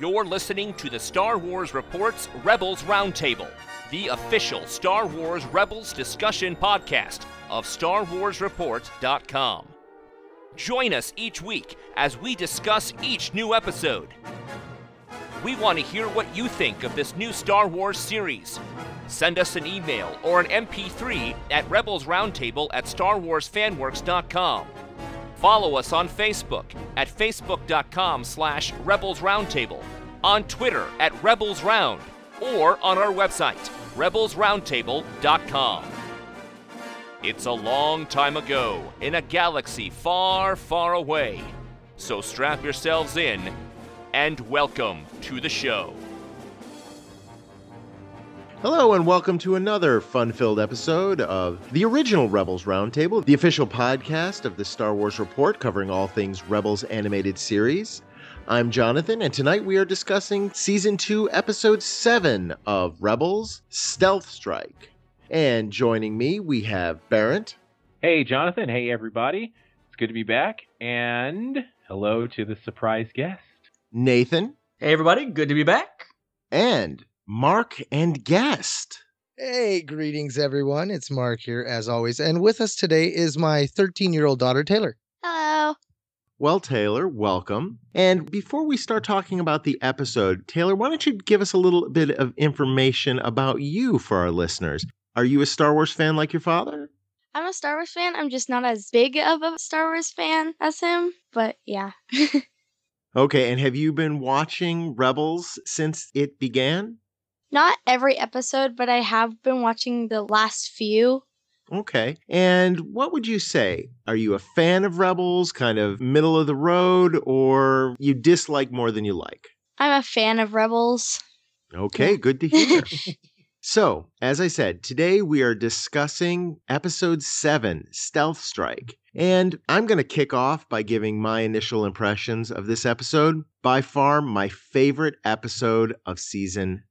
You're listening to the Star Wars Reports Rebels Roundtable, the official Star Wars Rebels discussion podcast of StarWarsReports.com. Join us each week as we discuss each new episode. We want to hear what you think of this new Star Wars series. Send us an email or an MP3 at RebelsRoundtable at StarWarsFanWorks.com. Follow us on Facebook at facebook.com/RebelsRoundtable, on Twitter at RebelsRound, or on our website, RebelsRoundtable.com. It's a long time ago, in a galaxy far, far away. So strap yourselves in, and welcome to the show. Hello and welcome to another fun-filled episode of the original Rebels Roundtable, the official podcast of the Star Wars Report covering all things Rebels animated series. I'm Jonathan, and tonight we are discussing Season 2, Episode 7 of Rebels, Stealth Strike. And joining me, we have Barrett. Hey, Jonathan. Hey, everybody. It's good to be back. And hello to the surprise guest. Nathan. Hey, everybody. Good to be back. And Mark and guest. Hey, greetings, everyone. It's Mark here, as always. And with us today is my 13-year-old daughter, Taylor. Hello. Well, Taylor, welcome. And before we start talking about the episode, Taylor, why don't you give us a little bit of information about you for our listeners? Are you a Star Wars fan like your father? I'm a Star Wars fan. I'm just not as big of a Star Wars fan as him, but yeah. Okay, and have you been watching Rebels since it began? Not every episode, but I have been watching the last few. Okay. And what would you say? Are you a fan of Rebels, kind of middle of the road, or you dislike more than you like? I'm a fan of Rebels. Okay, good to hear. So, as I said, today we are discussing Episode 7, Stealth Strike. And I'm going to kick off by giving my initial impressions of this episode. By far, my favorite episode of Season 2.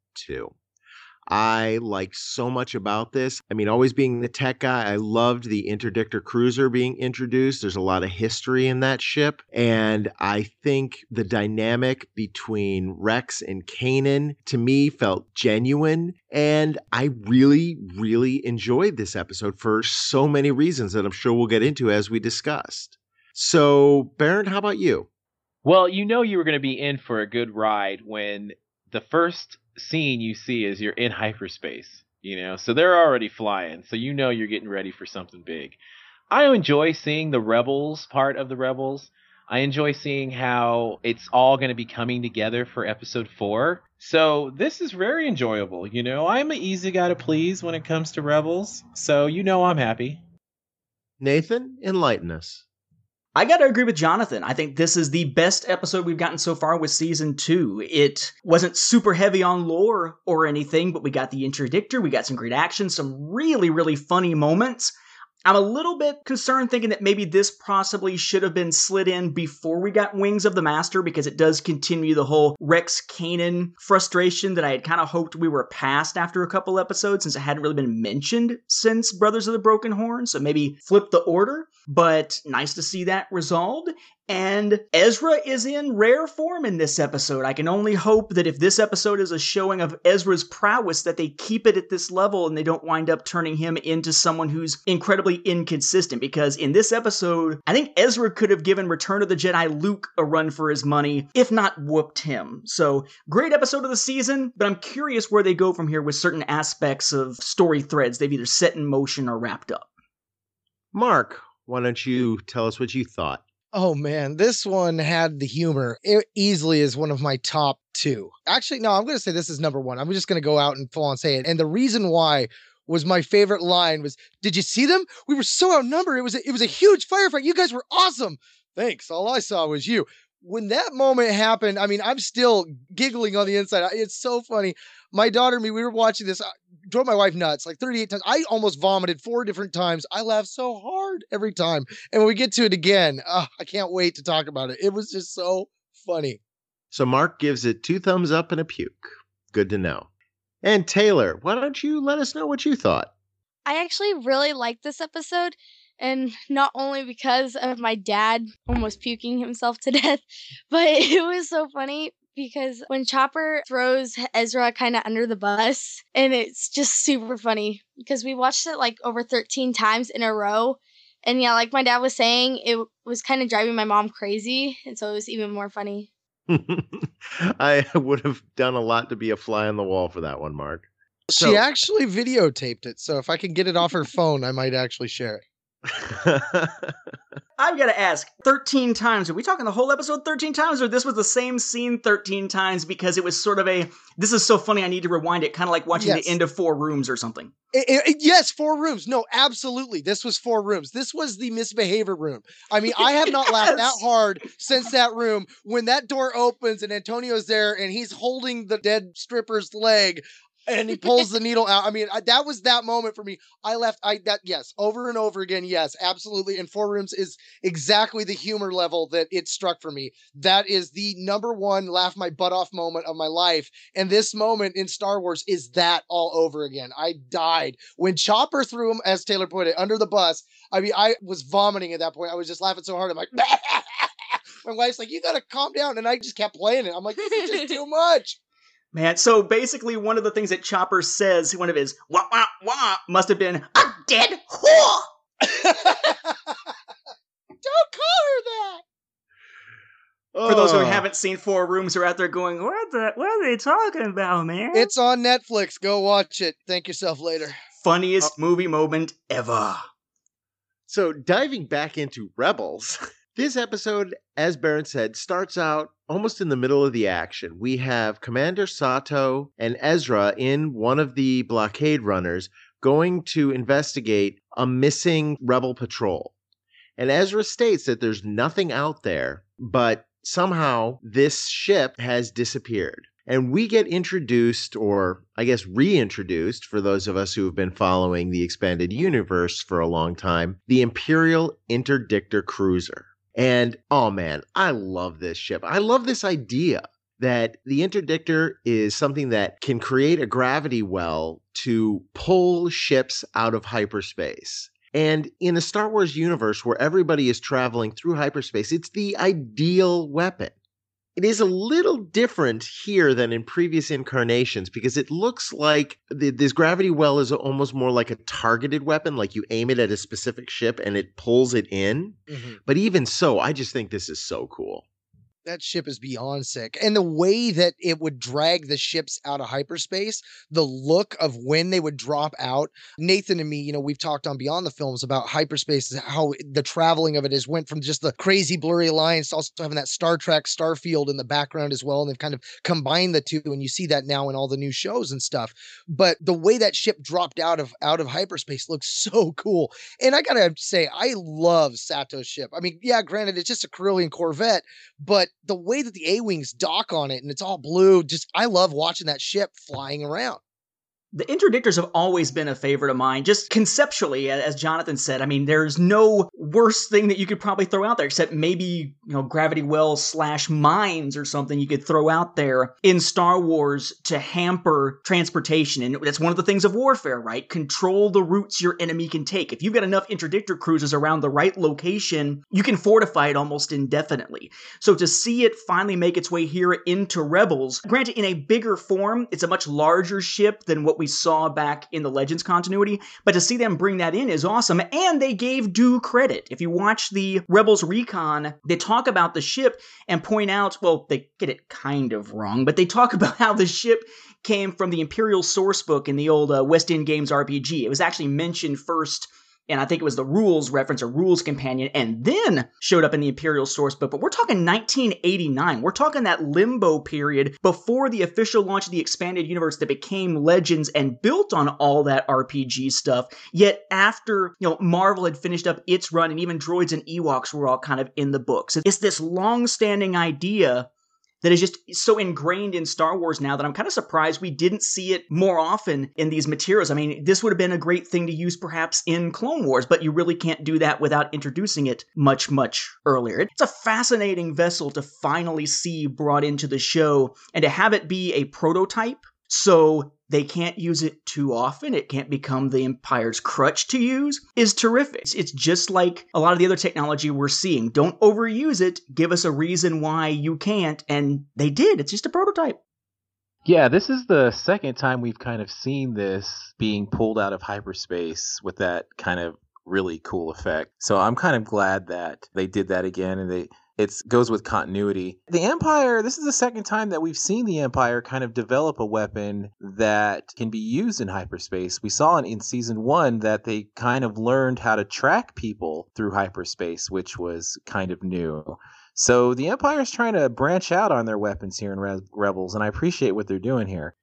I liked so much about this. I mean, always being the tech guy, I loved the Interdictor Cruiser being introduced. There's a lot of history in that ship. And I think the dynamic between Rex and Kanan, to me, felt genuine. And I really, really enjoyed this episode for so many reasons that I'm sure we'll get into as we discussed. So, Baron, how about you? Well, you know you were going to be in for a good ride when the first scene you see is you're in hyperspace, so they're already flying, so you're getting ready for something big. I enjoy seeing the Rebels part of the Rebels. I enjoy seeing how it's all going to be coming together for episode 4. So this is very enjoyable. I'm an easy guy to please when it comes to Rebels, so I'm happy. Nathan, enlighten us. I got to agree with Jonathan. I think this is the best episode we've gotten so far with Season 2. It wasn't super heavy on lore or anything, but we got the Interdictor, we got some great action, some really, really funny moments. I'm a little bit concerned thinking that maybe this possibly should have been slid in before we got Wings of the Master, because it does continue the whole Rex-Kanan frustration that I had kind of hoped we were past after a couple episodes, since it hadn't really been mentioned since Brothers of the Broken Horn, so maybe flip the order, but nice to see that resolved. And Ezra is in rare form in this episode. I can only hope that if this episode is a showing of Ezra's prowess, that they keep it at this level and they don't wind up turning him into someone who's incredibly inconsistent. Because in this episode, I think Ezra could have given Return of the Jedi Luke a run for his money, if not whooped him. So, great episode of the season, but I'm curious where they go from here with certain aspects of story threads they've either set in motion or wrapped up. Mark, why don't you tell us what you thought? Oh, man, this one had the humor. It easily is one of my top two. Actually, no, I'm going to say this is number one. I'm just going to go out and full on say it. And the reason why was my favorite line was, "Did you see them? We were so outnumbered. It was a huge firefight. You guys were awesome. Thanks. All I saw was you." When that moment happened, I mean, I'm still giggling on the inside. It's so funny. My daughter and me, we were watching this. Drove my wife nuts like 38 times. I almost vomited 4 different times. I laughed so hard every time. And when we get to it again, I can't wait to talk about it. It was just so funny. So Mark gives it 2 thumbs up and a puke. Good to know. And Taylor, why don't you let us know what you thought? I actually really liked this episode. And not only because of my dad almost puking himself to death, but it was so funny because when Chopper throws Ezra kind of under the bus, and it's just super funny because we watched it like over 13 times in a row. And yeah, like my dad was saying, it was kind of driving my mom crazy. And so it was even more funny. I would have done a lot to be a fly on the wall for that one, Mark. So, she actually videotaped it. So if I can get it off her phone, I might actually share it. I've got to ask, 13 times, are we talking the whole episode 13 times, or this was the same scene 13 times because it was sort of a, this is so funny I need to rewind it, kind of like watching the end of Four Rooms or something? Yes, Four Rooms. No, absolutely. This was Four Rooms. This was the misbehavior room. I mean, I have not laughed that hard since that room. When that door opens and Antonio's there and he's holding the dead stripper's leg, and he pulls the needle out. I mean, that was that moment for me. Over and over again. Yes, absolutely. And Four Rooms is exactly the humor level that it struck for me. That is the number one laugh my butt off moment of my life. And this moment in Star Wars is that all over again. I died when Chopper threw him, as Taylor put it, under the bus. I mean, I was vomiting at that point. I was just laughing so hard. I'm like, my wife's like, you got to calm down. And I just kept playing it. I'm like, this is just too much. Man, so basically one of the things that Chopper says, one of his wah-wah-wah, must have been, a dead whore! Don't call her that! For those who haven't seen Four Rooms, are out there going, what are they talking about, man? It's on Netflix. Go watch it. Thank yourself later. Funniest movie moment ever. So diving back into Rebels, this episode, as Baron said, starts out almost in the middle of the action. We have Commander Sato and Ezra in one of the blockade runners going to investigate a missing rebel patrol. And Ezra states that there's nothing out there, but somehow this ship has disappeared. And we get introduced, or I guess reintroduced, for those of us who have been following the expanded universe for a long time, the Imperial Interdictor Cruiser. And, oh man, I love this ship. I love this idea that the Interdictor is something that can create a gravity well to pull ships out of hyperspace. And in a Star Wars universe where everybody is traveling through hyperspace, it's the ideal weapon. It is a little different here than in previous incarnations because it looks like this gravity well is almost more like a targeted weapon, like you aim it at a specific ship and it pulls it in. Mm-hmm. But even so, I just think this is so cool. That ship is beyond sick. And the way that it would drag the ships out of hyperspace, the look of when they would drop out. Nathan and me, you know, we've talked on Beyond the Films about hyperspace, how the traveling of it has went from just the crazy blurry lines to also having that Star Trek starfield in the background as well. And they've kind of combined the two. And you see that now in all the new shows and stuff. But the way that ship dropped out of hyperspace looks so cool. And I got to say, I love Sato's ship. I mean, yeah, granted, it's just a Carillion Corvette, but the way that the A-Wings dock on it and it's all blue, just I love watching that ship flying around. The Interdictors have always been a favorite of mine, just conceptually, as Jonathan said. I mean, there's no worse thing that you could probably throw out there, except maybe, you know, gravity wells / mines or something you could throw out there in Star Wars to hamper transportation. And that's one of the things of warfare, right? Control the routes your enemy can take. If you've got enough Interdictor cruisers around the right location, you can fortify it almost indefinitely. So to see it finally make its way here into Rebels, granted in a bigger form, it's a much larger ship than what we saw back in the Legends continuity, but to see them bring that in is awesome, and they gave due credit. If you watch the Rebels Recon, they talk about the ship and point out, well, they get it kind of wrong, but they talk about how the ship came from the Imperial Sourcebook in the old West End Games RPG. It was actually mentioned first, and I think it was the Rules reference or Rules Companion, and then showed up in the Imperial Sourcebook. But we're talking 1989. We're talking that limbo period before the official launch of the expanded universe that became Legends and built on all that RPG stuff. Yet after, you know, Marvel had finished up its run, and even droids and Ewoks were all kind of in the books. It's this long-standing idea that is just so ingrained in Star Wars now that I'm kind of surprised we didn't see it more often in these materials. I mean, this would have been a great thing to use perhaps in Clone Wars, but you really can't do that without introducing it much, much earlier. It's a fascinating vessel to finally see brought into the show and to have it be a prototype. So they can't use it too often, it can't become the Empire's crutch to use, is terrific. It's just like a lot of the other technology we're seeing. Don't overuse it, give us a reason why you can't, and they did. It's just a prototype. Yeah, this is the second time we've kind of seen this being pulled out of hyperspace with that kind of really cool effect. So I'm kind of glad that they did that again, and it goes with continuity. The Empire, this is the second time that we've seen the Empire kind of develop a weapon that can be used in hyperspace. We saw in Season 1 that they kind of learned how to track people through hyperspace, which was kind of new. So the Empire's trying to branch out on their weapons here in Rebels, and I appreciate what they're doing here.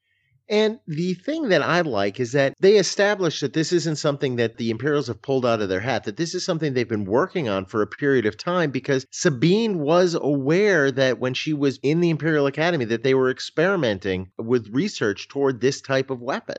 And the thing that I like is that they established that this isn't something that the Imperials have pulled out of their hat, that this is something they've been working on for a period of time, because Sabine was aware that when she was in the Imperial Academy that they were experimenting with research toward this type of weapon.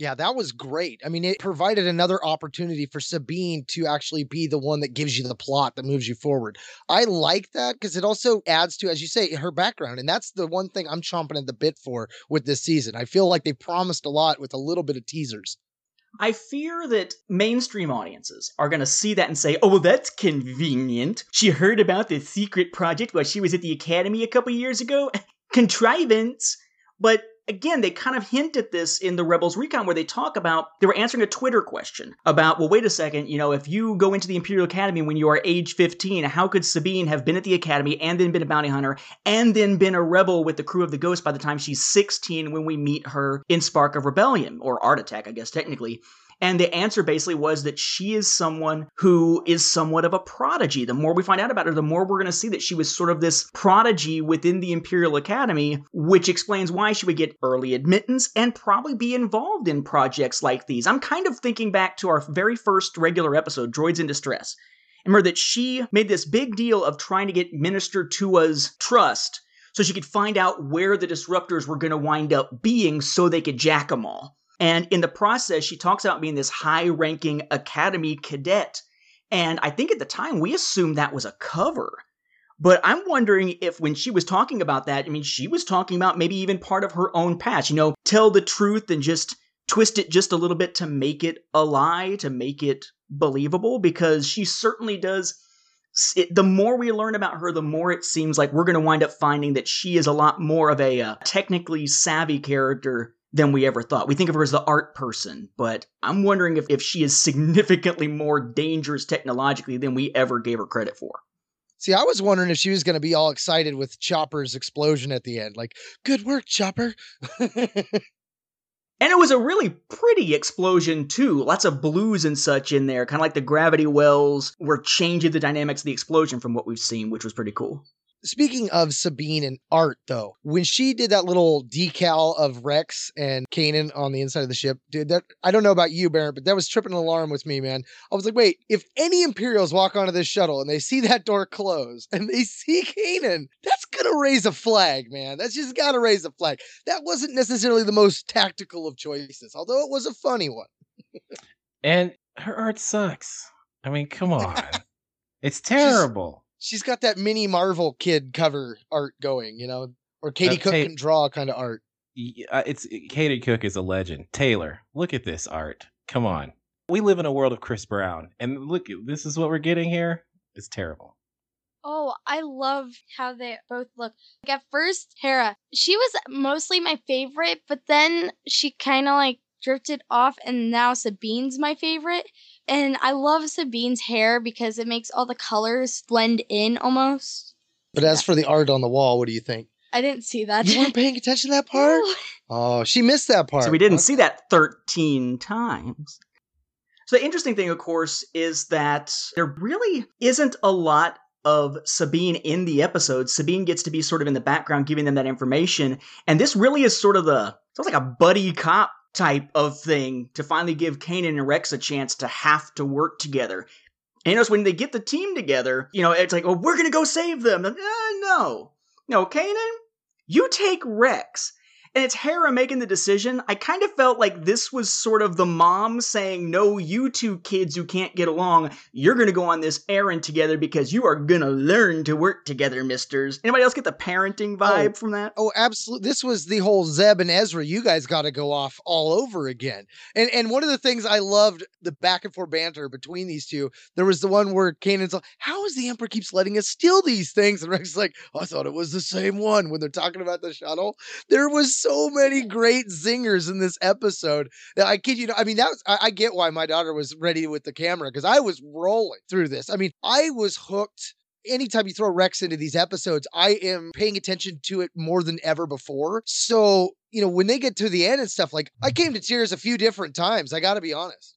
Yeah, that was great. I mean, it provided another opportunity for Sabine to actually be the one that gives you the plot that moves you forward. I like that because it also adds to, as you say, her background. And that's the one thing I'm chomping at the bit for with this season. I feel like they promised a lot with a little bit of teasers. I fear that mainstream audiences are going to see that and say, oh, well, that's convenient. She heard about this secret project while she was at the Academy a couple years ago. Contrivance. But again, they kind of hint at this in the Rebels Recon where they talk about, they were answering a Twitter question about, well, wait a second, you know, if you go into the Imperial Academy when you are age 15, how could Sabine have been at the Academy and then been a bounty hunter and then been a rebel with the crew of the Ghost by the time she's 16 when we meet her in Spark of Rebellion, or Art Attack, I guess, technically. And the answer basically was that she is someone who is somewhat of a prodigy. The more we find out about her, the more we're going to see that she was sort of this prodigy within the Imperial Academy, which explains why she would get early admittance and probably be involved in projects like these. I'm kind of thinking back to our very first regular episode, Droids in Distress. Remember that she made this big deal of trying to get Minister Tua's trust so she could find out where the disruptors were going to wind up being so they could jack them all. And in the process, she talks about being this high-ranking academy cadet. And I think at the time, we assumed that was a cover. But I'm wondering if when she was talking about that, I mean, she was talking about maybe even part of her own past. You know, tell the truth and just twist it just a little bit to make it a lie, to make it believable. Because she certainly does. The more we learn about her, the more it seems like we're going to wind up finding that she is a lot more of a technically savvy character than we ever thought. We think of her as the art person, but I'm wondering if she is significantly more dangerous technologically than we ever gave her credit for. See, I was wondering if she was going to be all excited with Chopper's explosion at the end. Like, good work, Chopper. And it was a really pretty explosion, too. Lots of blues and such in there, kind of like the gravity wells were changing the dynamics of the explosion from what we've seen, which was pretty cool. Speaking of Sabine and art, though, when she did that little decal of Rex and Kanan on the inside of the ship, dude, that, I don't know about you, Baron, but that was tripping an alarm with me, man. I was like, wait, if any Imperials walk onto this shuttle and they see that door close and they see Kanan, that's going to raise a flag, man. That's just got to raise a flag. That wasn't necessarily the most tactical of choices, although it was a funny one. And her art sucks. I mean, come on. It's terrible. She's got that mini Marvel kid cover art going, you know, or Katie Cook can draw kind of art. It's Katie Cook is a legend. Taylor, look at this art. Come on. We live in a world of Chris Brown. And look, this is what we're getting here. It's terrible. Oh, I love how they both look. Like at first, Hera, she was mostly my favorite, but then she kind of like drifted off, and now Sabine's my favorite. And I love Sabine's hair because it makes all the colors blend in almost. But as for the art on the wall, what do you think? I didn't see that. You weren't paying attention to that part? No. Oh, she missed that part. So we didn't see that 13 times. So the interesting thing, of course, is that there really isn't a lot of Sabine in the episode. Sabine gets to be sort of in the background giving them that information. And this really is sort of sounds like a buddy cop type of thing to finally give Kanan and Rex a chance to have to work together. And you notice when they get the team together, you know, it's like, oh, we're going to go save them. No, Kanan, you take Rex. And it's Hera making the decision. I kind of felt like this was sort of the mom saying, no, you two kids who can't get along, you're going to go on this errand together because you are going to learn to work together, misters. Anybody else get the parenting vibe from that? Oh, absolutely. This was the whole Zeb and Ezra, you guys got to go off all over again. And one of the things I loved, the back and forth banter between these two, there was the one where Kanan's like, how is the Emperor keeps letting us steal these things? And Rex's like, I thought it was the same one when they're talking about the shuttle. There was so many great zingers in this episode that I kid you not. I mean, that was, I get why my daughter was ready with the camera because I was rolling through this. I mean, I was hooked. Anytime you throw Rex into these episodes, I am paying attention to it more than ever before. So, you know, when they get to the end and stuff, like I came to tears a few different times. I got to be honest.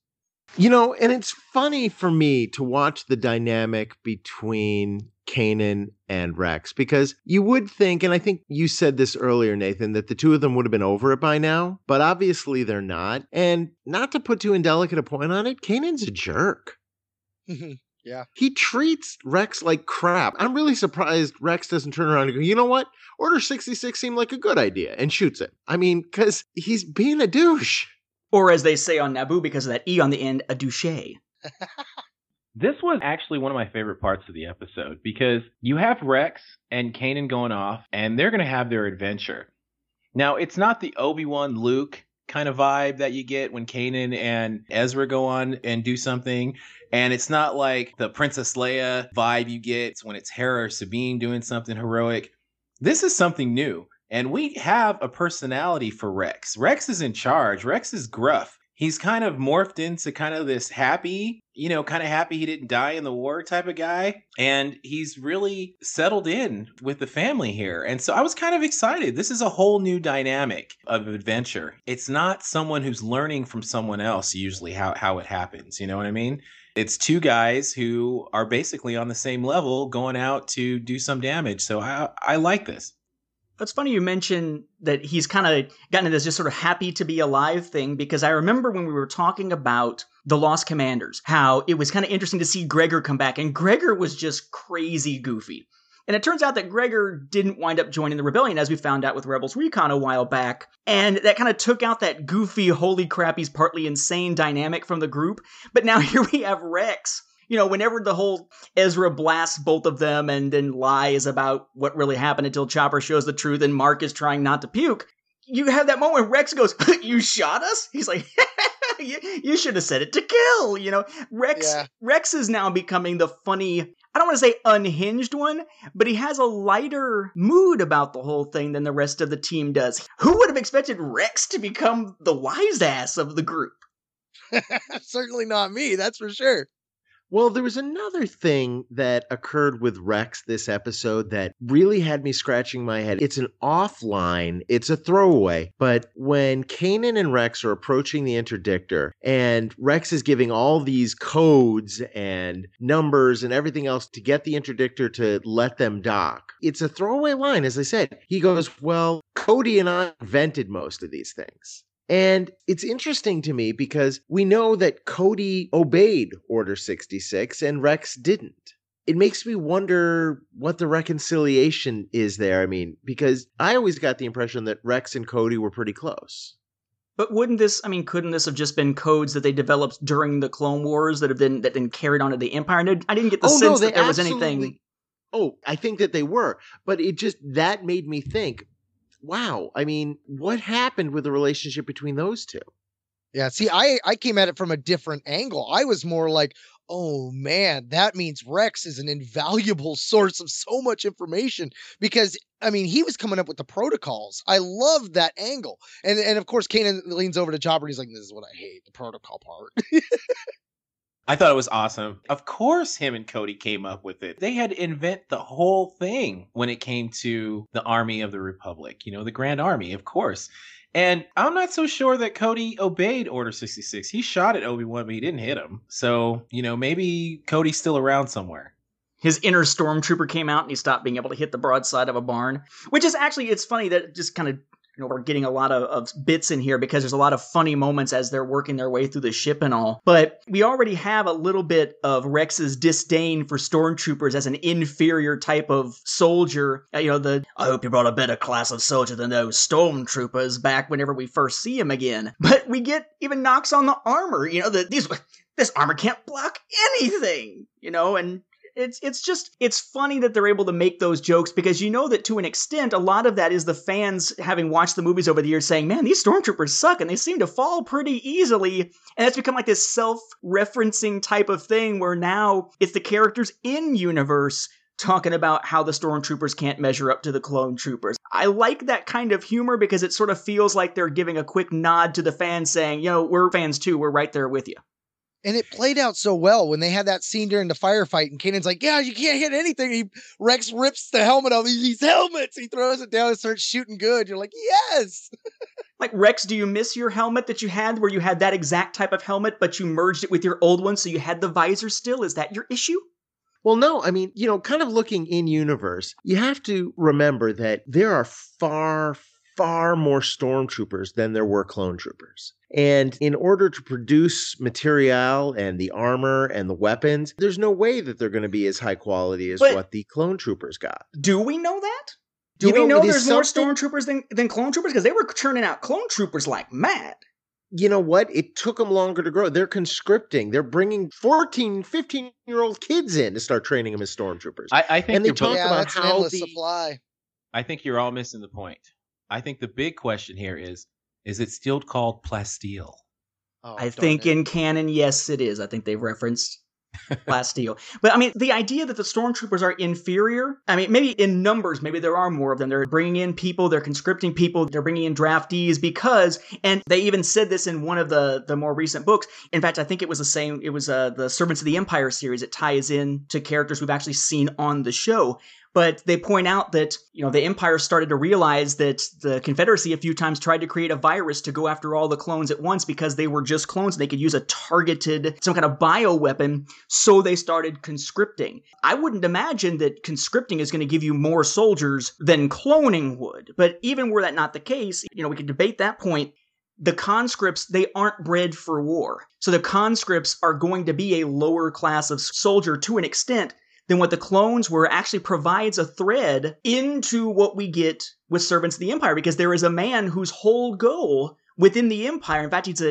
You know, and it's funny for me to watch the dynamic between Kanan and Rex, because you would think, and I think you said this earlier, Nathan, that the two of them would have been over it by now, but obviously they're not. And not to put too indelicate a point on it, Kanan's a jerk. Yeah. He treats Rex like crap. I'm really surprised Rex doesn't turn around and go, you know what? Order 66 seemed like a good idea, and shoots it. I mean, because he's being a douche. Or as they say on Naboo, because of that E on the end, a douche. This was actually one of my favorite parts of the episode, because you have Rex and Kanan going off, and they're going to have their adventure. Now, it's not the Obi-Wan, Luke kind of vibe that you get when Kanan and Ezra go on and do something. And it's not like the Princess Leia vibe you get when it's Hera or Sabine doing something heroic. This is something new. And we have a personality for Rex. Rex is in charge. Rex is gruff. He's kind of morphed into kind of this happy, you know, kind of happy he didn't die in the war type of guy. And he's really settled in with the family here. And so I was kind of excited. This is a whole new dynamic of adventure. It's not someone who's learning from someone else, usually how it happens. You know what I mean? It's two guys who are basically on the same level going out to do some damage. So I like this. It's funny you mention that he's kind of gotten into this just sort of happy to be alive thing, because I remember when we were talking about The Lost Commanders, how it was kind of interesting to see Gregor come back, and Gregor was just crazy goofy. And it turns out that Gregor didn't wind up joining the rebellion, as we found out with Rebels Recon a while back. And that kind of took out that goofy, holy crap, he's partly insane dynamic from the group. But now here we have Rex. You know, whenever the whole Ezra blasts both of them and then lies about what really happened until Chopper shows the truth and Mark is trying not to puke, you have that moment where Rex goes, you shot us? He's like, you should have said it to kill, you know. Rex is now becoming the funny, I don't want to say unhinged one, but he has a lighter mood about the whole thing than the rest of the team does. Who would have expected Rex to become the wise ass of the group? Certainly not me, that's for sure. Well, there was another thing that occurred with Rex this episode that really had me scratching my head. It's an offline, it's a throwaway, but when Kanan and Rex are approaching the Interdictor and Rex is giving all these codes and numbers and everything else to get the Interdictor to let them dock, it's a throwaway line, as I said. He goes, well, Cody and I invented most of these things. And it's interesting to me because we know that Cody obeyed Order 66 and Rex didn't. It makes me wonder what the reconciliation is there. I mean, because I always got the impression that Rex and Cody were pretty close. But couldn't this have just been codes that they developed during the Clone Wars that then carried on to the Empire? And I didn't get the sense that there was anything. Oh, I think that they were. But that made me think. Wow. I mean, what happened with the relationship between those two? Yeah, see, I came at it from a different angle. I was more like, oh, man, that means Rex is an invaluable source of so much information because, I mean, he was coming up with the protocols. I love that angle. And of course, Kanan leans over to Chopper and he's like, this is what I hate, the protocol part. I thought it was awesome. Of course, him and Cody came up with it. They had to invent the whole thing when it came to the Army of the Republic, you know, the Grand Army, of course. And I'm not so sure that Cody obeyed Order 66. He shot at Obi-Wan, but he didn't hit him. So, you know, maybe Cody's still around somewhere. His inner stormtrooper came out and he stopped being able to hit the broadside of a barn, which is actually, it's funny that just kind of you know, we're getting a lot of bits in here because there's a lot of funny moments as they're working their way through the ship and all. But we already have a little bit of Rex's disdain for stormtroopers as an inferior type of soldier. You know, I hope you brought a better class of soldier than those stormtroopers back whenever we first see him again. But we get even knocks on the armor, you know, this armor can't block anything, you know, and it's funny that they're able to make those jokes because you know that to an extent, a lot of that is the fans having watched the movies over the years saying, man, these stormtroopers suck and they seem to fall pretty easily. And that's become like this self-referencing type of thing where now it's the characters in universe talking about how the stormtroopers can't measure up to the clone troopers. I like that kind of humor because it sort of feels like they're giving a quick nod to the fans saying, you know, we're fans too. We're right there with you. And it played out so well when they had that scene during the firefight and Kanan's like, yeah, you can't hit anything. Rex rips the helmet off these helmets. He throws it down and starts shooting good. You're like, yes. Like, Rex, do you miss your helmet that you had where you had that exact type of helmet, but you merged it with your old one so you had the visor still? Is that your issue? Well, no, I mean, you know, kind of looking in universe, you have to remember that there are far, far more stormtroopers than there were clone troopers. And in order to produce material and the armor and the weapons, there's no way that they're going to be as high quality as what the clone troopers got. Do we know that? Do we know there's more stormtroopers than clone troopers? Because they were churning out clone troopers like mad. You know what? It took them longer to grow. They're conscripting. They're bringing 14, 15-year-old kids in to start training them as stormtroopers. I think you're all missing the point. I think the big question here is it still called Plasteel? Oh, I think in canon, yes, it is. I think they've referenced Plasteel. But I mean, the idea that the stormtroopers are inferior, I mean, maybe in numbers, maybe there are more of them. They're bringing in people, they're conscripting people, they're bringing in draftees because, and they even said this in one of the more recent books. In fact, I think it was the same, it was the Servants of the Empire series. It ties in to characters we've actually seen on the show. But they point out that, you know, the Empire started to realize that the Confederacy a few times tried to create a virus to go after all the clones at once because they were just clones. They could use a targeted, some kind of bioweapon, so they started conscripting. I wouldn't imagine that conscripting is going to give you more soldiers than cloning would. But even were that not the case, you know, we could debate that point. The conscripts, they aren't bred for war. So the conscripts are going to be a lower class of soldier to an extent than what the clones were, actually provides a thread into what we get with Servants of the Empire, because there is a man whose whole goal within the Empire, in fact, he's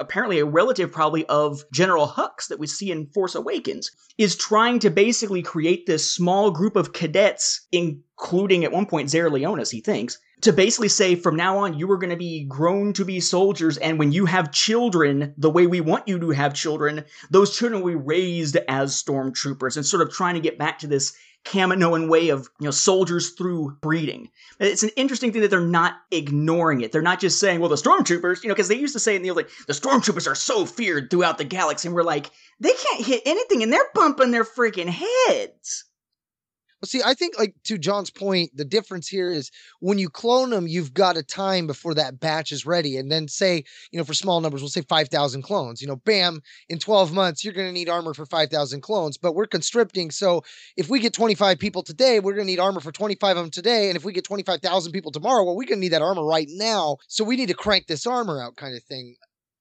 apparently a relative probably of General Hux that we see in Force Awakens, is trying to basically create this small group of cadets, including at one point Zaire Leonis, he thinks, to basically say, from now on, you are going to be grown to be soldiers, and when you have children, the way we want you to have children, those children will be raised as stormtroopers, and sort of trying to get back to this Kaminoan way of, you know, soldiers through breeding. It's an interesting thing that they're not ignoring it. They're not just saying, well, the stormtroopers, you know, because they used to say in the old, like, the stormtroopers are so feared throughout the galaxy, and we're like, they can't hit anything, and they're bumping their freaking heads. Well, see, I think, like, to John's point, the difference here is when you clone them, you've got a time before that batch is ready. And then say, you know, for small numbers, we'll say 5,000 clones, you know, bam, in 12 months, you're going to need armor for 5,000 clones, but we're conscripting. So if we get 25 people today, we're going to need armor for 25 of them today. And if we get 25,000 people tomorrow, well, we're going to need that armor right now. So we need to crank this armor out kind of thing.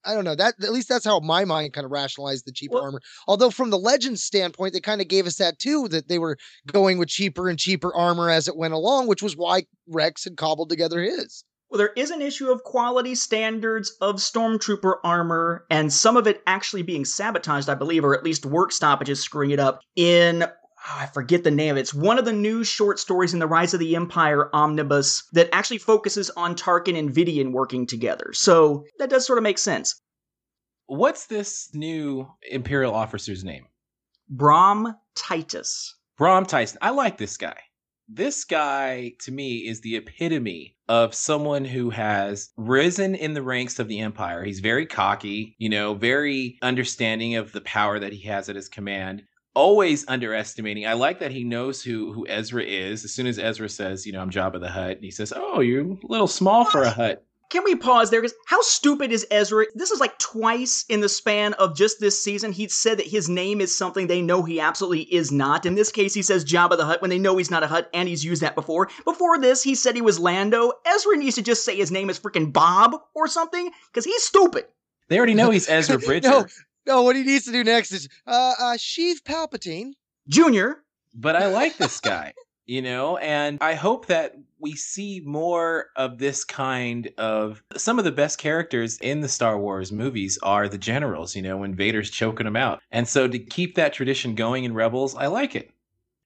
I don't know, that at least that's how my mind kind of rationalized the cheaper armor. Although from the Legends standpoint, they kind of gave us that too, that they were going with cheaper and cheaper armor as it went along, which was why Rex had cobbled together his. Well, there is an issue of quality standards of stormtrooper armor, and some of it actually being sabotaged, I believe, or at least work stoppages screwing it up in... Oh, I forget the name of it. It's one of the new short stories in the Rise of the Empire omnibus that actually focuses on Tarkin and Vidian working together. So that does sort of make sense. What's this new Imperial officer's name? Brom Titus. Brom Titus. I like this guy. This guy, to me, is the epitome of someone who has risen in the ranks of the Empire. He's very cocky, you know, very understanding of the power that he has at his command. Always underestimating. I like that he knows who Ezra is. As soon as Ezra says, you know, I'm Jabba the Hutt, and he says, oh, you're a little small for a Hutt. Can we pause there? Because how stupid is Ezra? This is like twice in the span of just this season. He said that his name is something they know he absolutely is not. In this case, he says Jabba the Hutt when they know he's not a Hutt, and he's used that before. Before this, he said he was Lando. Ezra needs to just say his name is freaking Bob or something, because he's stupid. They already know he's Ezra Bridger. No, what he needs to do next is Sheev Palpatine. Junior. But I like this guy. You know, and I hope that we see more of this kind of, some of the best characters in the Star Wars movies are the generals, you know, when Vader's choking them out. And so to keep that tradition going in Rebels, I like it.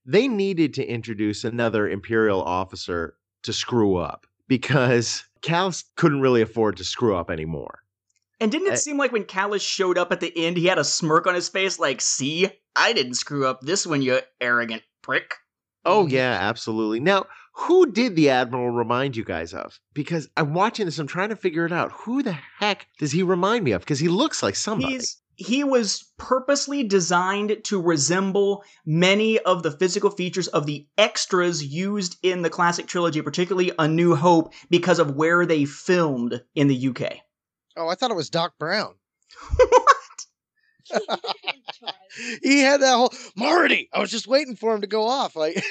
They needed to introduce another Imperial officer to screw up because Kallus couldn't really afford to screw up anymore. And didn't it seem like when Kallus showed up at the end, he had a smirk on his face like, see, I didn't screw up this one, you arrogant prick. Oh, yeah, absolutely. Now, who did the Admiral remind you guys of? Because I'm watching this, I'm trying to figure it out. Who the heck does he remind me of? Because he looks like somebody. He was purposely designed to resemble many of the physical features of the extras used in the classic trilogy, particularly A New Hope, because of where they filmed in the UK. Oh, I thought it was Doc Brown. He had that whole Marty. I was just waiting for him to go off. Like,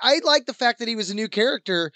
I like the fact that he was a new character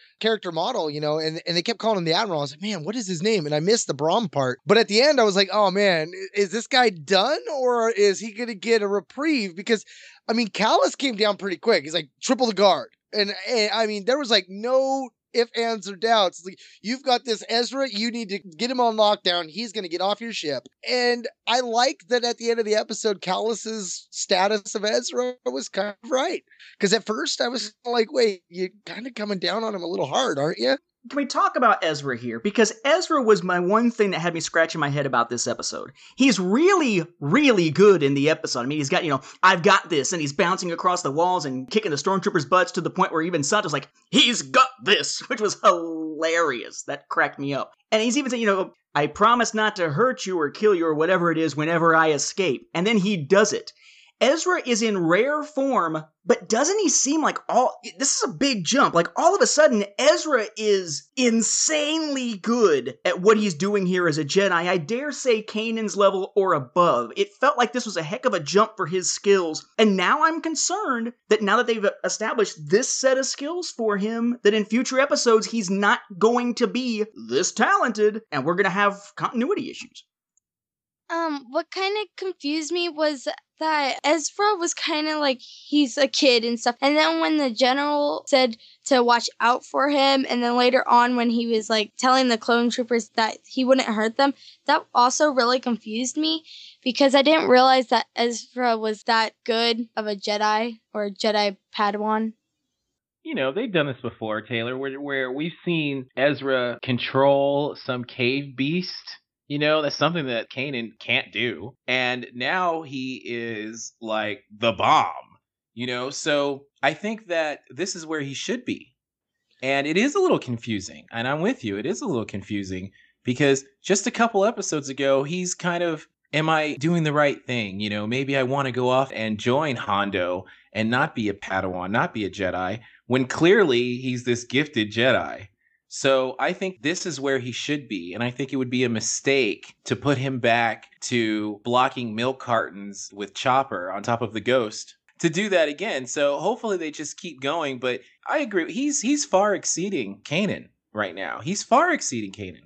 model, you know, and they kept calling him the Admiral. I was like, man, what is his name? And I missed the Brom part. But at the end, I was like, oh, man, is this guy done or is he going to get a reprieve? Because, I mean, Kallus came down pretty quick. He's like triple the guard. And I mean, there was like no ifs, ands, or doubts. Like, you've got this Ezra, you need to get him on lockdown. He's going to get off your ship. And I like that at the end of the episode, Callus's status of Ezra was kind of right. Because at first I was like, wait, you're kind of coming down on him a little hard, aren't you? Can we talk about Ezra here? Because Ezra was my one thing that had me scratching my head about this episode. He's really, really good in the episode. I mean, he's got, you know, I've got this, and he's bouncing across the walls and kicking the stormtroopers' butts to the point where even Santa's like, he's got this, which was hilarious. That cracked me up. And he's even saying, you know, I promise not to hurt you or kill you or whatever it is whenever I escape. And then he does it. Ezra is in rare form, but doesn't he seem like this is a big jump. Like, all of a sudden, Ezra is insanely good at what he's doing here as a Jedi. I dare say Kanan's level or above. It felt like this was a heck of a jump for his skills. And now I'm concerned that now that they've established this set of skills for him, that in future episodes, he's not going to be this talented, and we're going to have continuity issues. What kind of confused me was that Ezra was kind of like, he's a kid and stuff. And then when the general said to watch out for him, and then later on when he was like telling the clone troopers that he wouldn't hurt them, that also really confused me because I didn't realize that Ezra was that good of a Jedi or a Jedi Padawan. You know, they've done this before, Taylor, where we've seen Ezra control some cave beast. You know, that's something that Kanan can't do. And now he is like the bomb, you know? So I think that this is where he should be. And it is a little confusing. And I'm with you. It is a little confusing because just a couple episodes ago, he's kind of, am I doing the right thing? You know, maybe I want to go off and join Hondo and not be a Padawan, not be a Jedi, when clearly he's this gifted Jedi. So I think this is where he should be, and I think it would be a mistake to put him back to blocking milk cartons with Chopper on top of the Ghost to do that again. So hopefully they just keep going, but I agree. He's far exceeding Kanan right now. He's far exceeding Kanan.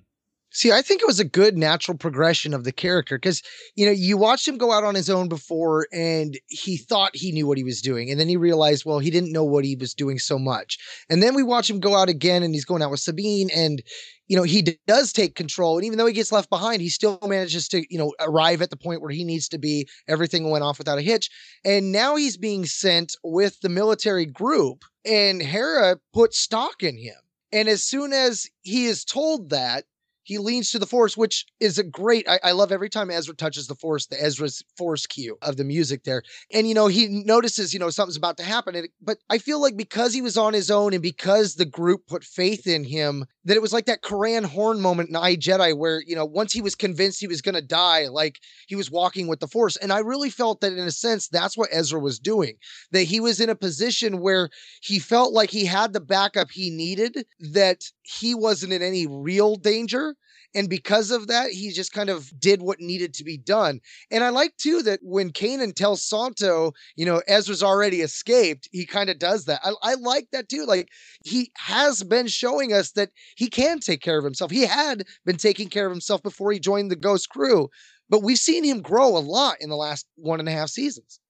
See, I think it was a good natural progression of the character because, you know, you watched him go out on his own before and he thought he knew what he was doing. And then he realized, well, he didn't know what he was doing so much. And then we watch him go out again and he's going out with Sabine and, you know, he does take control. And even though he gets left behind, he still manages to, you know, arrive at the point where he needs to be. Everything went off without a hitch. And now he's being sent with the military group and Hera put stock in him. And as soon as he is told that, he leans to the Force, which is a great, I love every time Ezra touches the Force, the Ezra's Force cue of the music there. And, you know, he notices, you know, something's about to happen. But I feel like because he was on his own and because the group put faith in him, that it was like that Corran Horn moment in I, Jedi, where, you know, once he was convinced he was going to die, like he was walking with the Force. And I really felt that in a sense, that's what Ezra was doing, that he was in a position where he felt like he had the backup he needed, that he wasn't in any real danger. And because of that, he just kind of did what needed to be done. And I like, too, that when Kanan tells Santo, you know, Ezra's already escaped, he kind of does that. I like that, too. Like, he has been showing us that he can take care of himself. He had been taking care of himself before he joined the Ghost crew. But we've seen him grow a lot in the last 1.5 seasons.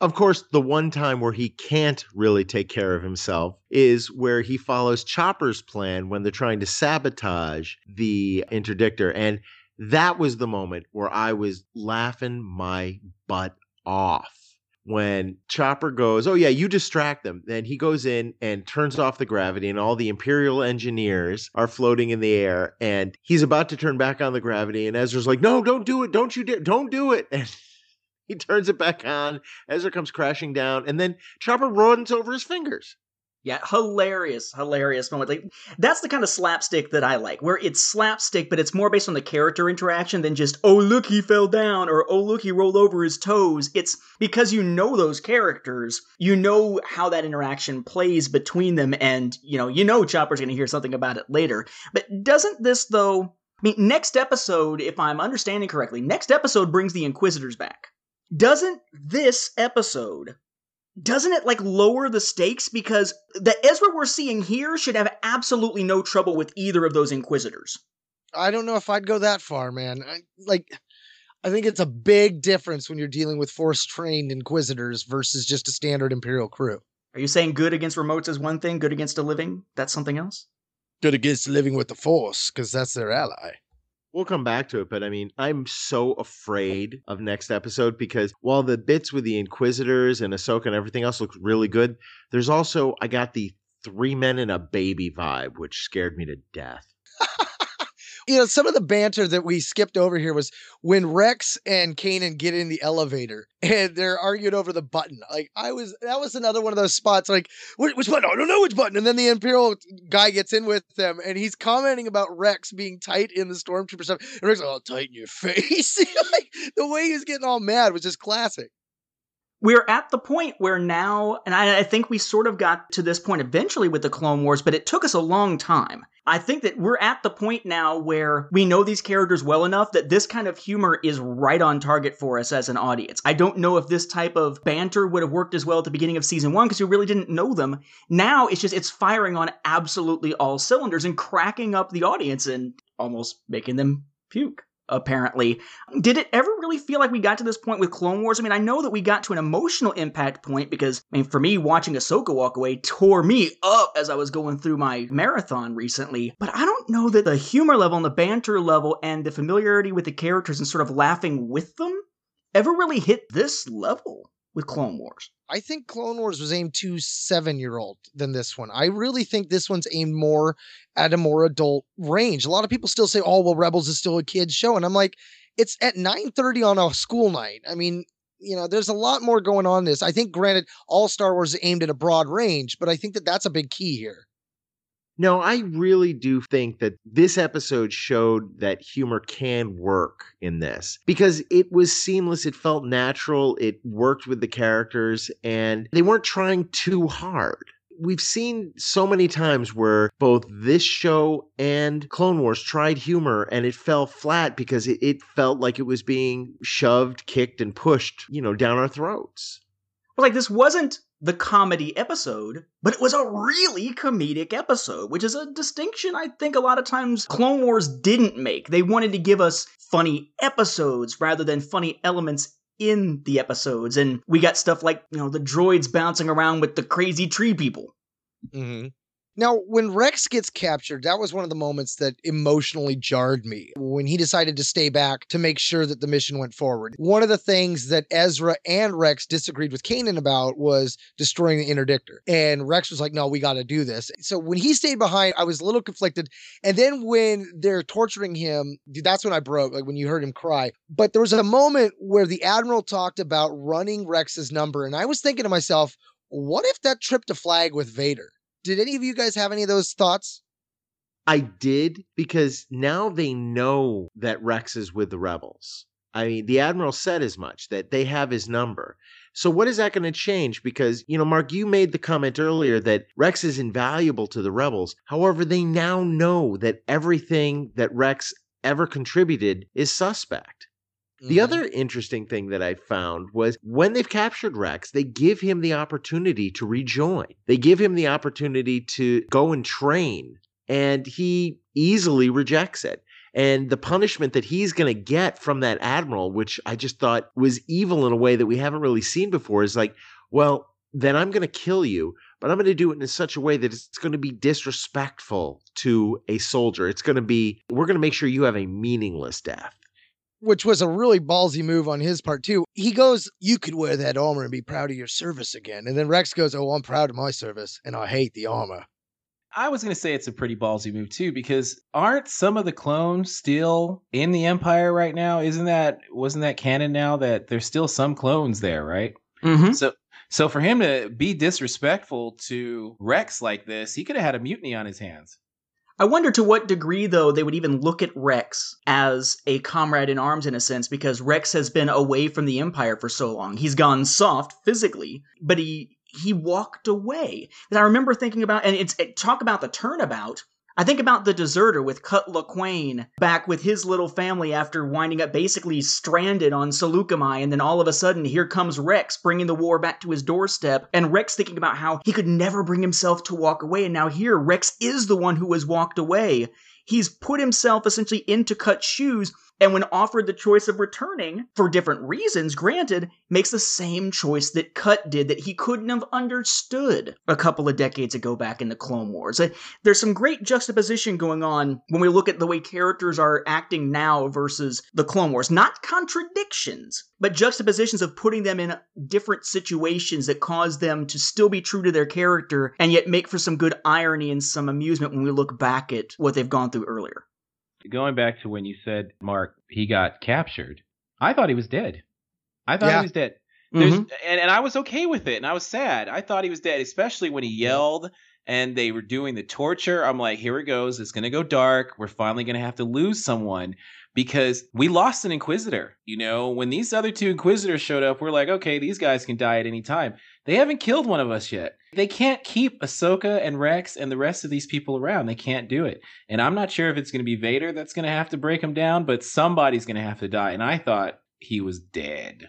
Of course, the one time where he can't really take care of himself is where he follows Chopper's plan when they're trying to sabotage the Interdictor. And that was the moment where I was laughing my butt off. When Chopper goes, oh yeah, you distract them. Then he goes in and turns off the gravity and all the Imperial engineers are floating in the air. And he's about to turn back on the gravity. And Ezra's like, no, don't do it. Don't you dare. Don't do it. And he turns it back on. Ezra comes crashing down, and then Chopper runs over his fingers. Yeah, hilarious moment. Like, that's the kind of slapstick that I like, where it's slapstick, but it's more based on the character interaction than just, oh, look, he fell down, or oh, look, he rolled over his toes. It's because you know those characters, you know how that interaction plays between them, and, you know Chopper's going to hear something about it later. But doesn't this, though, next episode, if I'm understanding correctly, next episode brings the Inquisitors back. Doesn't this episode, doesn't it lower the stakes? Because the Ezra we're seeing here should have absolutely no trouble with either of those Inquisitors. I don't know if I'd go that far, man. I think it's a big difference when you're dealing with Force-trained Inquisitors versus just a standard Imperial crew. Are you saying good against remotes is one thing, good against a living, that's something else? Good against living with the Force, because that's their ally. We'll come back to it, but I'm so afraid of next episode because while the bits with the Inquisitors and Ahsoka and everything else look really good, there's also, I got the 3 men and a baby vibe, which scared me to death. You know, some of the banter that we skipped over here was when Rex and Kanan get in the elevator and they're arguing over the button. That was another one of those spots like, which button? I don't know which button. And then the Imperial guy gets in with them and he's commenting about Rex being tight in the Stormtrooper stuff. And Rex, I'll tighten your face. The way he was getting all mad was just classic. We're at the point where now, and I think we sort of got to this point eventually with the Clone Wars, but it took us a long time. I think that we're at the point now where we know these characters well enough that this kind of humor is right on target for us as an audience. I don't know if this type of banter would have worked as well at the beginning of season 1 because we really didn't know them. Now it's just, it's firing on absolutely all cylinders and cracking up the audience and almost making them puke. Apparently. Did it ever really feel like we got to this point with Clone Wars? I know that we got to an emotional impact point because, for me, watching Ahsoka walk away tore me up as I was going through my marathon recently. But I don't know that the humor level and the banter level and the familiarity with the characters and sort of laughing with them ever really hit this level with Clone Wars. I think Clone Wars was aimed to 7-year-old than this one. I really think this one's aimed more at a more adult range. A lot of people still say, oh, well, Rebels is still a kid's show. And I'm like, it's at 9:30 on a school night. There's a lot more going on in this. I think, granted, all Star Wars is aimed at a broad range, but I think that that's a big key here. No, I really do think that this episode showed that humor can work in this because it was seamless. It felt natural. It worked with the characters and they weren't trying too hard. We've seen so many times where both this show and Clone Wars tried humor and it fell flat because it felt like it was being shoved, kicked, and pushed, down our throats. Well, this wasn't the comedy episode, but it was a really comedic episode, which is a distinction I think a lot of times Clone Wars didn't make. They wanted to give us funny episodes rather than funny elements in the episodes. And we got stuff like, the droids bouncing around with the crazy tree people. Mm-hmm. Now, when Rex gets captured, that was one of the moments that emotionally jarred me, when he decided to stay back to make sure that the mission went forward. One of the things that Ezra and Rex disagreed with Kanan about was destroying the Interdictor. And Rex was like, no, we got to do this. So when he stayed behind, I was a little conflicted. And then when they're torturing him, that's when I broke, like when you heard him cry. But there was a moment where the Admiral talked about running Rex's number. And I was thinking to myself, what if that tripped a flag with Vader? Did any of you guys have any of those thoughts? I did, because now they know that Rex is with the rebels. I mean, the Admiral said as much, that they have his number. So what is that going to change? Because, you know, Mark, you made the comment earlier that Rex is invaluable to the rebels. However, they now know that everything that Rex ever contributed is suspect. The other interesting thing that I found was when they've captured Rex, they give him the opportunity to rejoin. They give him the opportunity to go and train, and he easily rejects it. And the punishment that he's going to get from that admiral, which I just thought was evil in a way that we haven't really seen before, is like, well, then I'm going to kill you, but I'm going to do it in such a way that it's going to be disrespectful to a soldier. It's going to be, we're going to make sure you have a meaningless death. Which was a really ballsy move on his part, too. He goes, you could wear that armor and be proud of your service again. And then Rex goes, oh, I'm proud of my service, and I hate the armor. I was going to say it's a pretty ballsy move, too, because aren't some of the clones still in the Empire right now? Wasn't that canon now that there's still some clones there, right? Mm-hmm. So for him to be disrespectful to Rex like this, he could have had a mutiny on his hands. I wonder to what degree, though, they would even look at Rex as a comrade in arms, in a sense, because Rex has been away from the Empire for so long. He's gone soft physically, but he walked away. And I remember thinking about, and talk about the turnabout. I think about the deserter with Kutla Quayne back with his little family after winding up basically stranded on Saleucami, and then all of a sudden here comes Rex bringing the war back to his doorstep, and Rex thinking about how he could never bring himself to walk away, and now here Rex is the one who has walked away. He's put himself essentially into cut shoes, and when offered the choice of returning, for different reasons, granted, makes the same choice that Cut did that he couldn't have understood a couple of decades ago back in the Clone Wars. There's some great juxtaposition going on when we look at the way characters are acting now versus the Clone Wars. Not contradictions, but juxtapositions of putting them in different situations that cause them to still be true to their character and yet make for some good irony and some amusement when we look back at what they've gone through earlier. Going back to when you said, Mark, he got captured, I thought he was dead. He was dead. Mm-hmm. And I was okay with it, and I was sad. I thought he was dead, especially when he yelled and they were doing the torture. I'm like, here it goes. It's going to go dark. We're finally going to have to lose someone because we lost an Inquisitor. You know, when these other two Inquisitors showed up, we're like, okay, these guys can die at any time. They haven't killed one of us yet. They can't keep Ahsoka and Rex and the rest of these people around. They can't do it. And I'm not sure if it's going to be Vader that's going to have to break them down, but somebody's going to have to die. And I thought he was dead.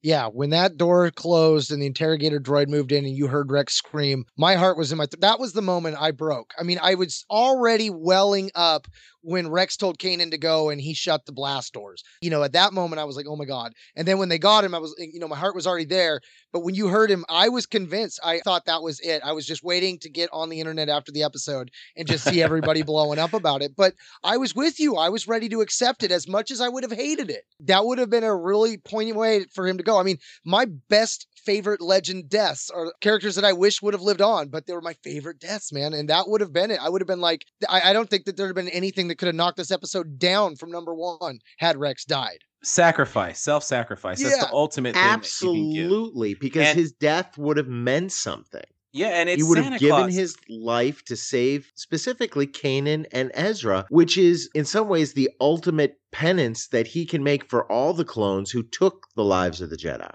Yeah, when that door closed and the interrogator droid moved in and you heard Rex scream, my heart was in my... That was the moment I broke. I mean, I was already welling up when Rex told Kanan to go and he shut the blast doors. You know, at that moment, I was like, oh my God. And then when they got him, I was, you know, my heart was already there. But when you heard him, I was convinced. I thought that was it. I was just waiting to get on the internet after the episode and just see everybody blowing up about it. But I was with you. I was ready to accept it as much as I would have hated it. That would have been a really poignant way for him to go. I mean, my best favorite legend deaths are characters that I wish would have lived on, but they were my favorite deaths, man. And that would have been it. I would have been like, I don't think that there would have been anything that could have knocked this episode down from number one had Rex died. Sacrifice, self-sacrifice. Yeah, that's the ultimate thing. Absolutely, because his death would have meant something. Yeah, and it's Santa Claus. He would have given his life to save specifically Kanan and Ezra, which is in some ways the ultimate penance that he can make for all the clones who took the lives of the Jedi.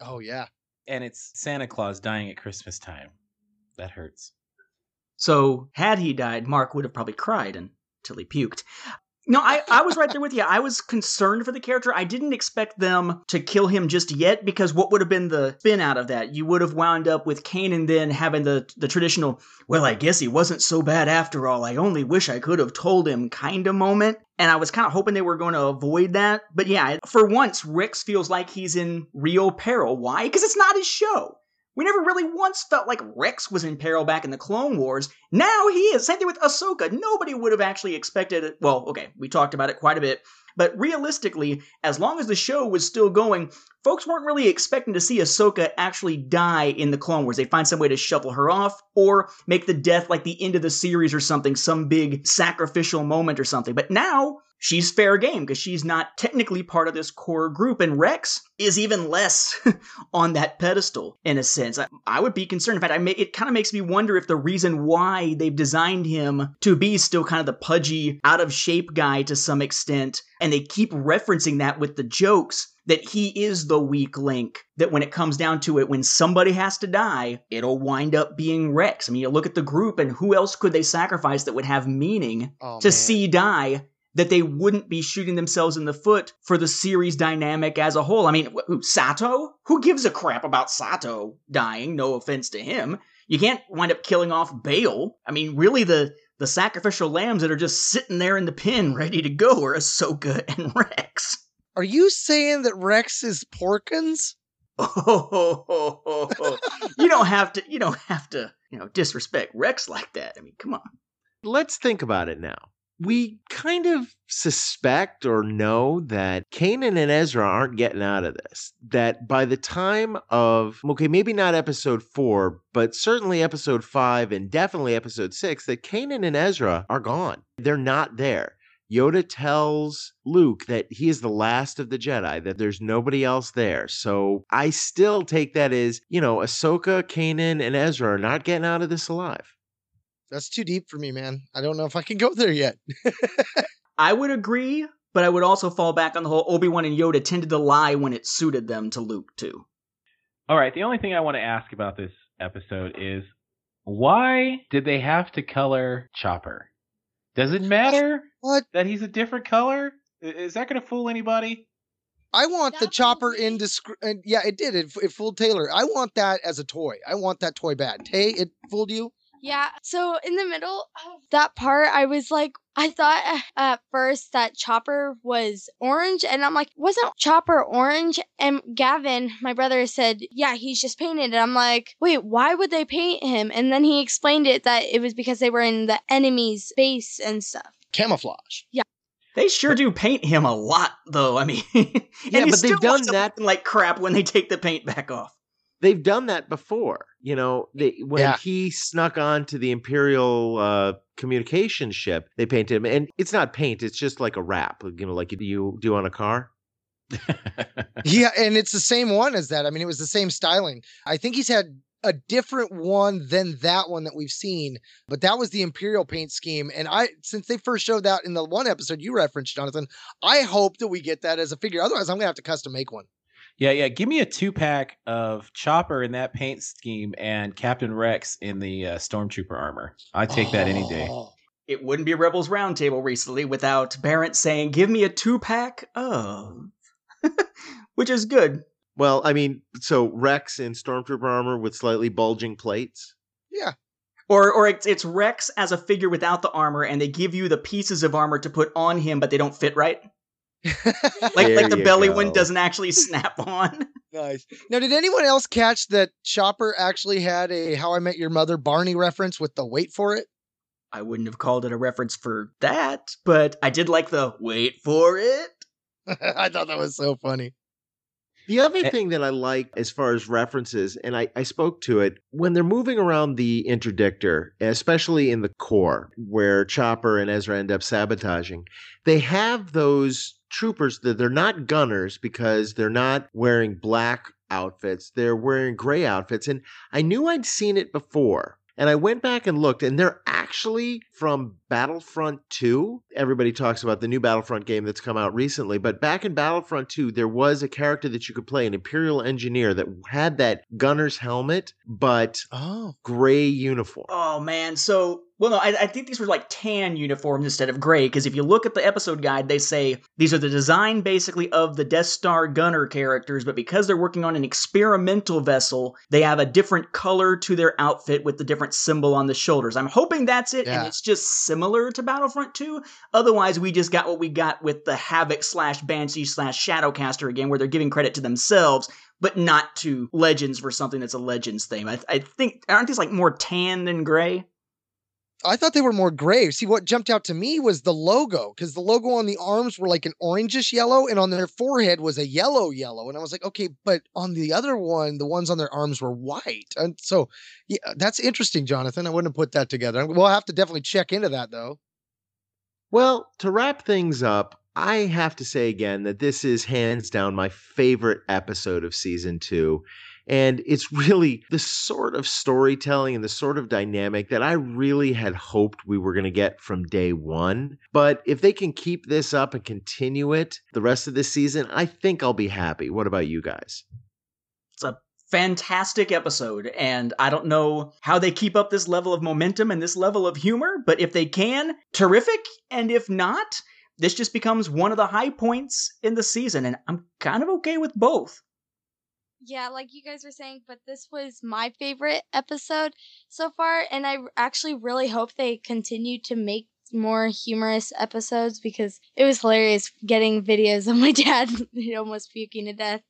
Oh, yeah. And it's Santa Claus dying at Christmas time. That hurts. So had he died, Mark would have probably cried until he puked. No, I was right there with you. I was concerned for the character. I didn't expect them to kill him just yet, because what would have been the spin out of that? You would have wound up with Kanan then having the traditional, well, I guess he wasn't so bad after all. I only wish I could have told him kind of moment. And I was kind of hoping they were going to avoid that. But yeah, for once, Rex feels like he's in real peril. Why? Because it's not his show. We never really once felt like Rex was in peril back in the Clone Wars. Now he is. Same thing with Ahsoka. Nobody would have actually expected it. Well, okay, we talked about it quite a bit. But realistically, as long as the show was still going, folks weren't really expecting to see Ahsoka actually die in the Clone Wars. They find some way to shuffle her off or make the death like the end of the series or something, some big sacrificial moment or something. But now she's fair game because she's not technically part of this core group, and Rex is even less on that pedestal in a sense. I would be concerned. In fact, it kind of makes me wonder if the reason why they've designed him to be still kind of the pudgy, out of shape guy to some extent, and they keep referencing that with the jokes, that he is the weak link, that when it comes down to it, when somebody has to die, it'll wind up being Rex. I mean, you look at the group and who else could they sacrifice that would have meaning see die, that they wouldn't be shooting themselves in the foot for the series dynamic as a whole. I mean, Sato? Who gives a crap about Sato dying? No offense to him. You can't wind up killing off Bale. I mean, really, the sacrificial lambs that are just sitting there in the pen ready to go are Ahsoka and Rex. Are you saying that Rex is Porkins? Oh. You don't have to, disrespect Rex like that. I mean, come on. Let's think about it now. We kind of suspect or know that Kanan and Ezra aren't getting out of this. That by the time of, maybe not episode 4, but certainly episode 5 and definitely episode 6, that Kanan and Ezra are gone. They're not there. Yoda tells Luke that he is the last of the Jedi, that there's nobody else there. So I still take that as, Ahsoka, Kanan, and Ezra are not getting out of this alive. That's too deep for me, man. I don't know if I can go there yet. I would agree, but I would also fall back on the whole Obi-Wan and Yoda tended to lie when it suited them to Luke, too. All right, the only thing I want to ask about this episode is, why did they have to color Chopper? Does it matter that he's a different color? Is that going to fool anybody? I want the Chopper in... Yeah, it did. It fooled Taylor. I want that as a toy. I want that toy bad. Hey, it fooled you? Yeah, so in the middle of that part, I was like, I thought at first that Chopper was orange, and I'm like, wasn't Chopper orange? And Gavin, my brother, said, yeah, he's just painted. And I'm like, wait, why would they paint him? And then he explained it that it was because they were in the enemy's base and stuff. Camouflage. Yeah. They sure do paint him a lot, though. I mean, but they've done that like crap when they take the paint back off. They've done that before, he snuck onto the Imperial communication ship, they painted him. And it's not paint, it's just like a wrap, like you do on a car. Yeah, and it's the same one as that. I mean, it was the same styling. I think he's had a different one than that one that we've seen, but that was the Imperial paint scheme. And since they first showed that in the one episode you referenced, Jonathan, I hope that we get that as a figure. Otherwise, I'm going to have to custom make one. Yeah. Give me a 2-pack of Chopper in that paint scheme and Captain Rex in the Stormtrooper armor. I'd take that any day. It wouldn't be Rebels Roundtable recently without Barrett saying, give me a 2-pack of, which is good. Well, I mean, so Rex in Stormtrooper armor with slightly bulging plates. Yeah. Or it's Rex as a figure without the armor, and they give you the pieces of armor to put on him, but they don't fit right. like the belly one doesn't actually snap on. Nice. Now, did anyone else catch that Chopper actually had a How I Met Your Mother Barney reference with the wait for it? I wouldn't have called it a reference for that, but I did like the wait for it. I thought that was so funny. The other thing that I like as far as references, and I spoke to it, when they're moving around the Interdictor, especially in the core, where Chopper and Ezra end up sabotaging, they have those troopers that they're not gunners because they're not wearing black outfits. They're wearing gray outfits. And I knew I'd seen it before. And I went back and looked, and they're actually from Battlefront 2. Everybody talks about the new Battlefront game that's come out recently, but back in Battlefront 2, there was a character that you could play, an Imperial engineer, that had that gunner's helmet, but gray uniform. Oh, man. So Well, no, I think these were like tan uniforms instead of gray, because if you look at the episode guide, they say these are the design basically of the Death Star gunner characters, but because they're working on an experimental vessel, they have a different color to their outfit with the different symbol on the shoulders. I'm hoping that's it, and it's just similar to Battlefront 2. Otherwise, we just got what we got with the Havoc / Banshee / Shadowcaster again, where they're giving credit to themselves, but not to Legends for something that's a Legends theme. I think, aren't these like more tan than gray? I thought they were more gray. See, what jumped out to me was the logo, because the logo on the arms were like an orangish yellow, and on their forehead was a yellow. And I was like, okay, but on the other one, the ones on their arms were white. And so, yeah, that's interesting, Jonathan. I wouldn't have put that together. We'll have to definitely check into that, though. Well, to wrap things up, I have to say again that this is hands down my favorite episode of Season 2. And it's really the sort of storytelling and the sort of dynamic that I really had hoped we were going to get from day one. But if they can keep this up and continue it the rest of this season, I think I'll be happy. What about you guys? It's a fantastic episode. And I don't know how they keep up this level of momentum and this level of humor, but if they can, terrific. And if not, this just becomes one of the high points in the season. And I'm kind of okay with both. Yeah, like you guys were saying, but this was my favorite episode so far, and I actually really hope they continue to make more humorous episodes, because it was hilarious getting videos of my dad almost puking to death.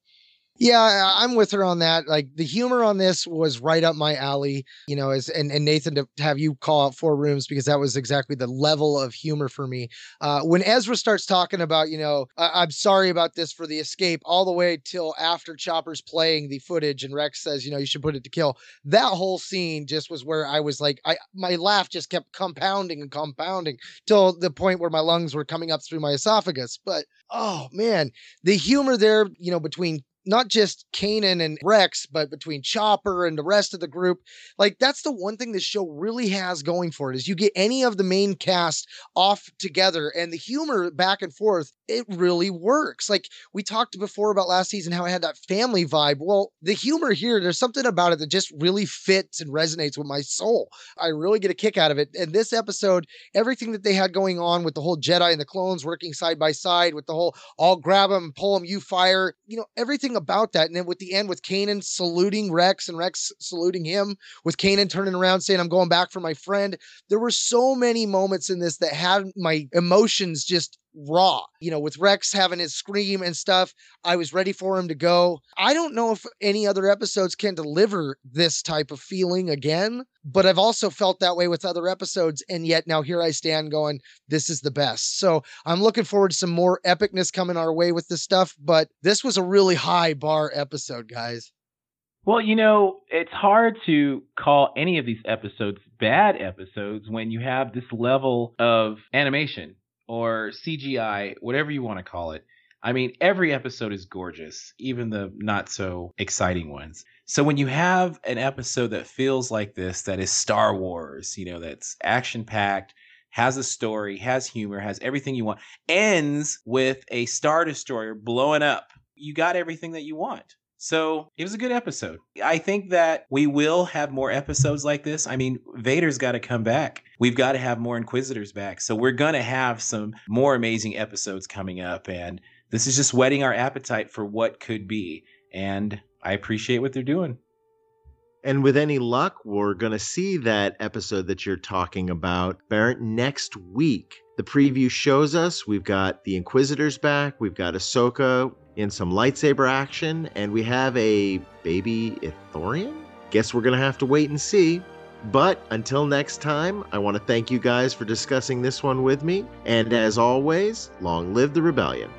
Yeah, I'm with her on that. Like, the humor on this was right up my alley, and Nathan, to have you call out Four Rooms, because that was exactly the level of humor for me. When Ezra starts talking about, I'm sorry about this for the escape, all the way till after Chopper's playing the footage and Rex says, you should put it to kill. That whole scene just was where I was like, my laugh just kept compounding till the point where my lungs were coming up through my esophagus. But, oh man, the humor there, between not just Kanan and Rex, but between Chopper and the rest of the group. Like, that's the one thing this show really has going for it, is you get any of the main cast off together and the humor back and forth, it really works. Like, we talked before about last season, how I had that family vibe. Well, the humor here, there's something about it that just really fits and resonates with my soul. I really get a kick out of it. And this episode, everything that they had going on with the whole Jedi and the clones working side by side, with the whole, I'll grab them, pull them, you fire, everything about that. And then with the end with Kanan saluting Rex and Rex saluting him, with Kanan turning around saying, I'm going back for my friend. There were so many moments in this that had my emotions just raw, with Rex having his scream and stuff. I was ready for him to go. I don't know if any other episodes can deliver this type of feeling again, but I've also felt that way with other episodes. And yet now here I stand going, this is the best. So I'm looking forward to some more epicness coming our way with this stuff, but this was a really high bar episode, guys. Well, it's hard to call any of these episodes bad episodes when you have this level of animation, or CGI, whatever you want to call it. I mean, every episode is gorgeous, even the not so exciting ones. So when you have an episode that feels like this, that is Star Wars, that's action-packed, has a story, has humor, has everything you want, ends with a Star Destroyer blowing up, you got everything that you want. So it was a good episode. I think that we will have more episodes like this. I mean, Vader's got to come back. We've got to have more Inquisitors back. So we're going to have some more amazing episodes coming up. And this is just whetting our appetite for what could be. And I appreciate what they're doing. And with any luck, we're going to see that episode that you're talking about, Barrett, next week. The preview shows us we've got the Inquisitors back. We've got Ahsoka in some lightsaber action, and we have a baby Ithorian? Guess we're going to have to wait and see. But until next time, I want to thank you guys for discussing this one with me. And as always, long live the Rebellion.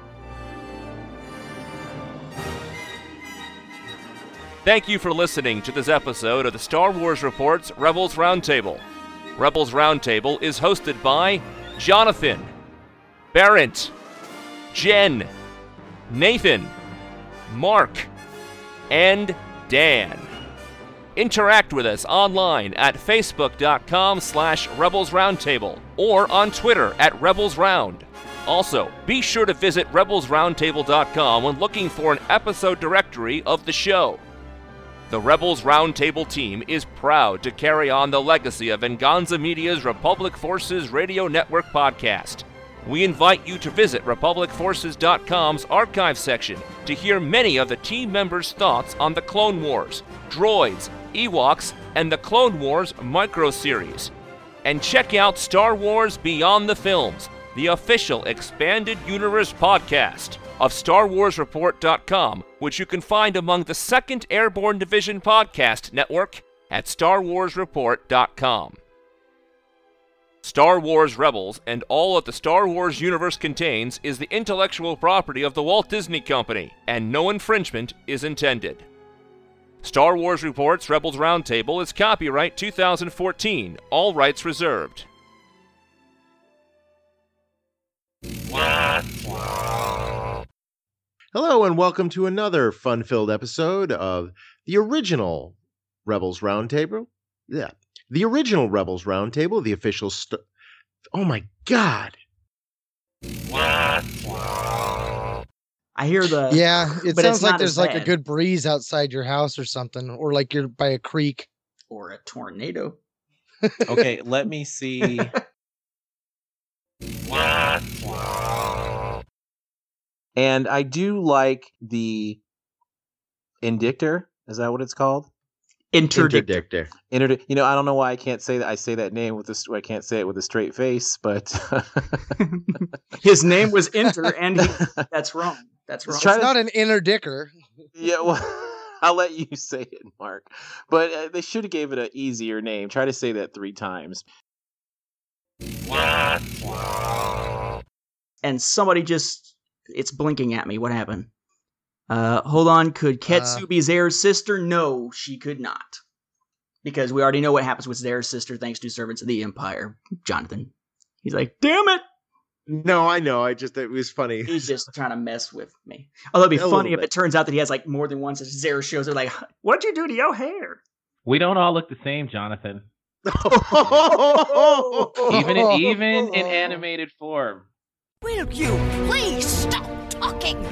Thank you for listening to this episode of the Star Wars Reports Rebels Roundtable. Rebels Roundtable is hosted by Jonathan, Barrett, Jen, Nathan, Mark, and Dan. Interact with us online at facebook.com/Rebels Roundtable or on Twitter @Rebels Round. Also, be sure to visit RebelsRoundtable.com when looking for an episode directory of the show. The Rebels Roundtable team is proud to carry on the legacy of Venganza Media's Republic Forces Radio Network podcast. We invite you to visit RepublicForces.com's archive section to hear many of the team members' thoughts on the Clone Wars, Droids, Ewoks, and the Clone Wars micro-series. And check out Star Wars Beyond the Films, the official expanded universe podcast of StarWarsReport.com, which you can find among the Second Airborne Division podcast network at StarWarsReport.com. Star Wars Rebels and all that the Star Wars universe contains is the intellectual property of the Walt Disney Company, and no infringement is intended. Star Wars Reports Rebels Roundtable is copyright 2014, all rights reserved. Hello and welcome to another fun-filled episode of the original Rebels Roundtable. The original Rebels Roundtable, the official Oh my god! I hear the... Yeah, it sounds like there's like a good breeze outside your house or something, or like you're by a creek. Or a tornado. Okay, let me see... And I do like the... Interdictor? Is that what it's called? Interdictor. You know, I don't know why I can't say that. I say that name with this. I can't say it with a straight face, but his name was Inter, and that's wrong. That's wrong. It's not an Interdictor. Yeah, well, I'll let you say it, Mark. But they should have gave it an easier name. Try to say that 3 times. And somebody just—it's blinking at me. What happened? Hold on, could Ketsubi Zare's sister? No, she could not. Because we already know what happens with Zare's sister thanks to Servants of the Empire. Jonathan. He's like, damn it! No, I know. It was funny. He's just trying to mess with me. Although it'd be funny if it turns out that he has like more than one such Zare shows. They're like, what'd you do to your hair? We don't all look the same, Jonathan. even in animated form. Will you please stop talking?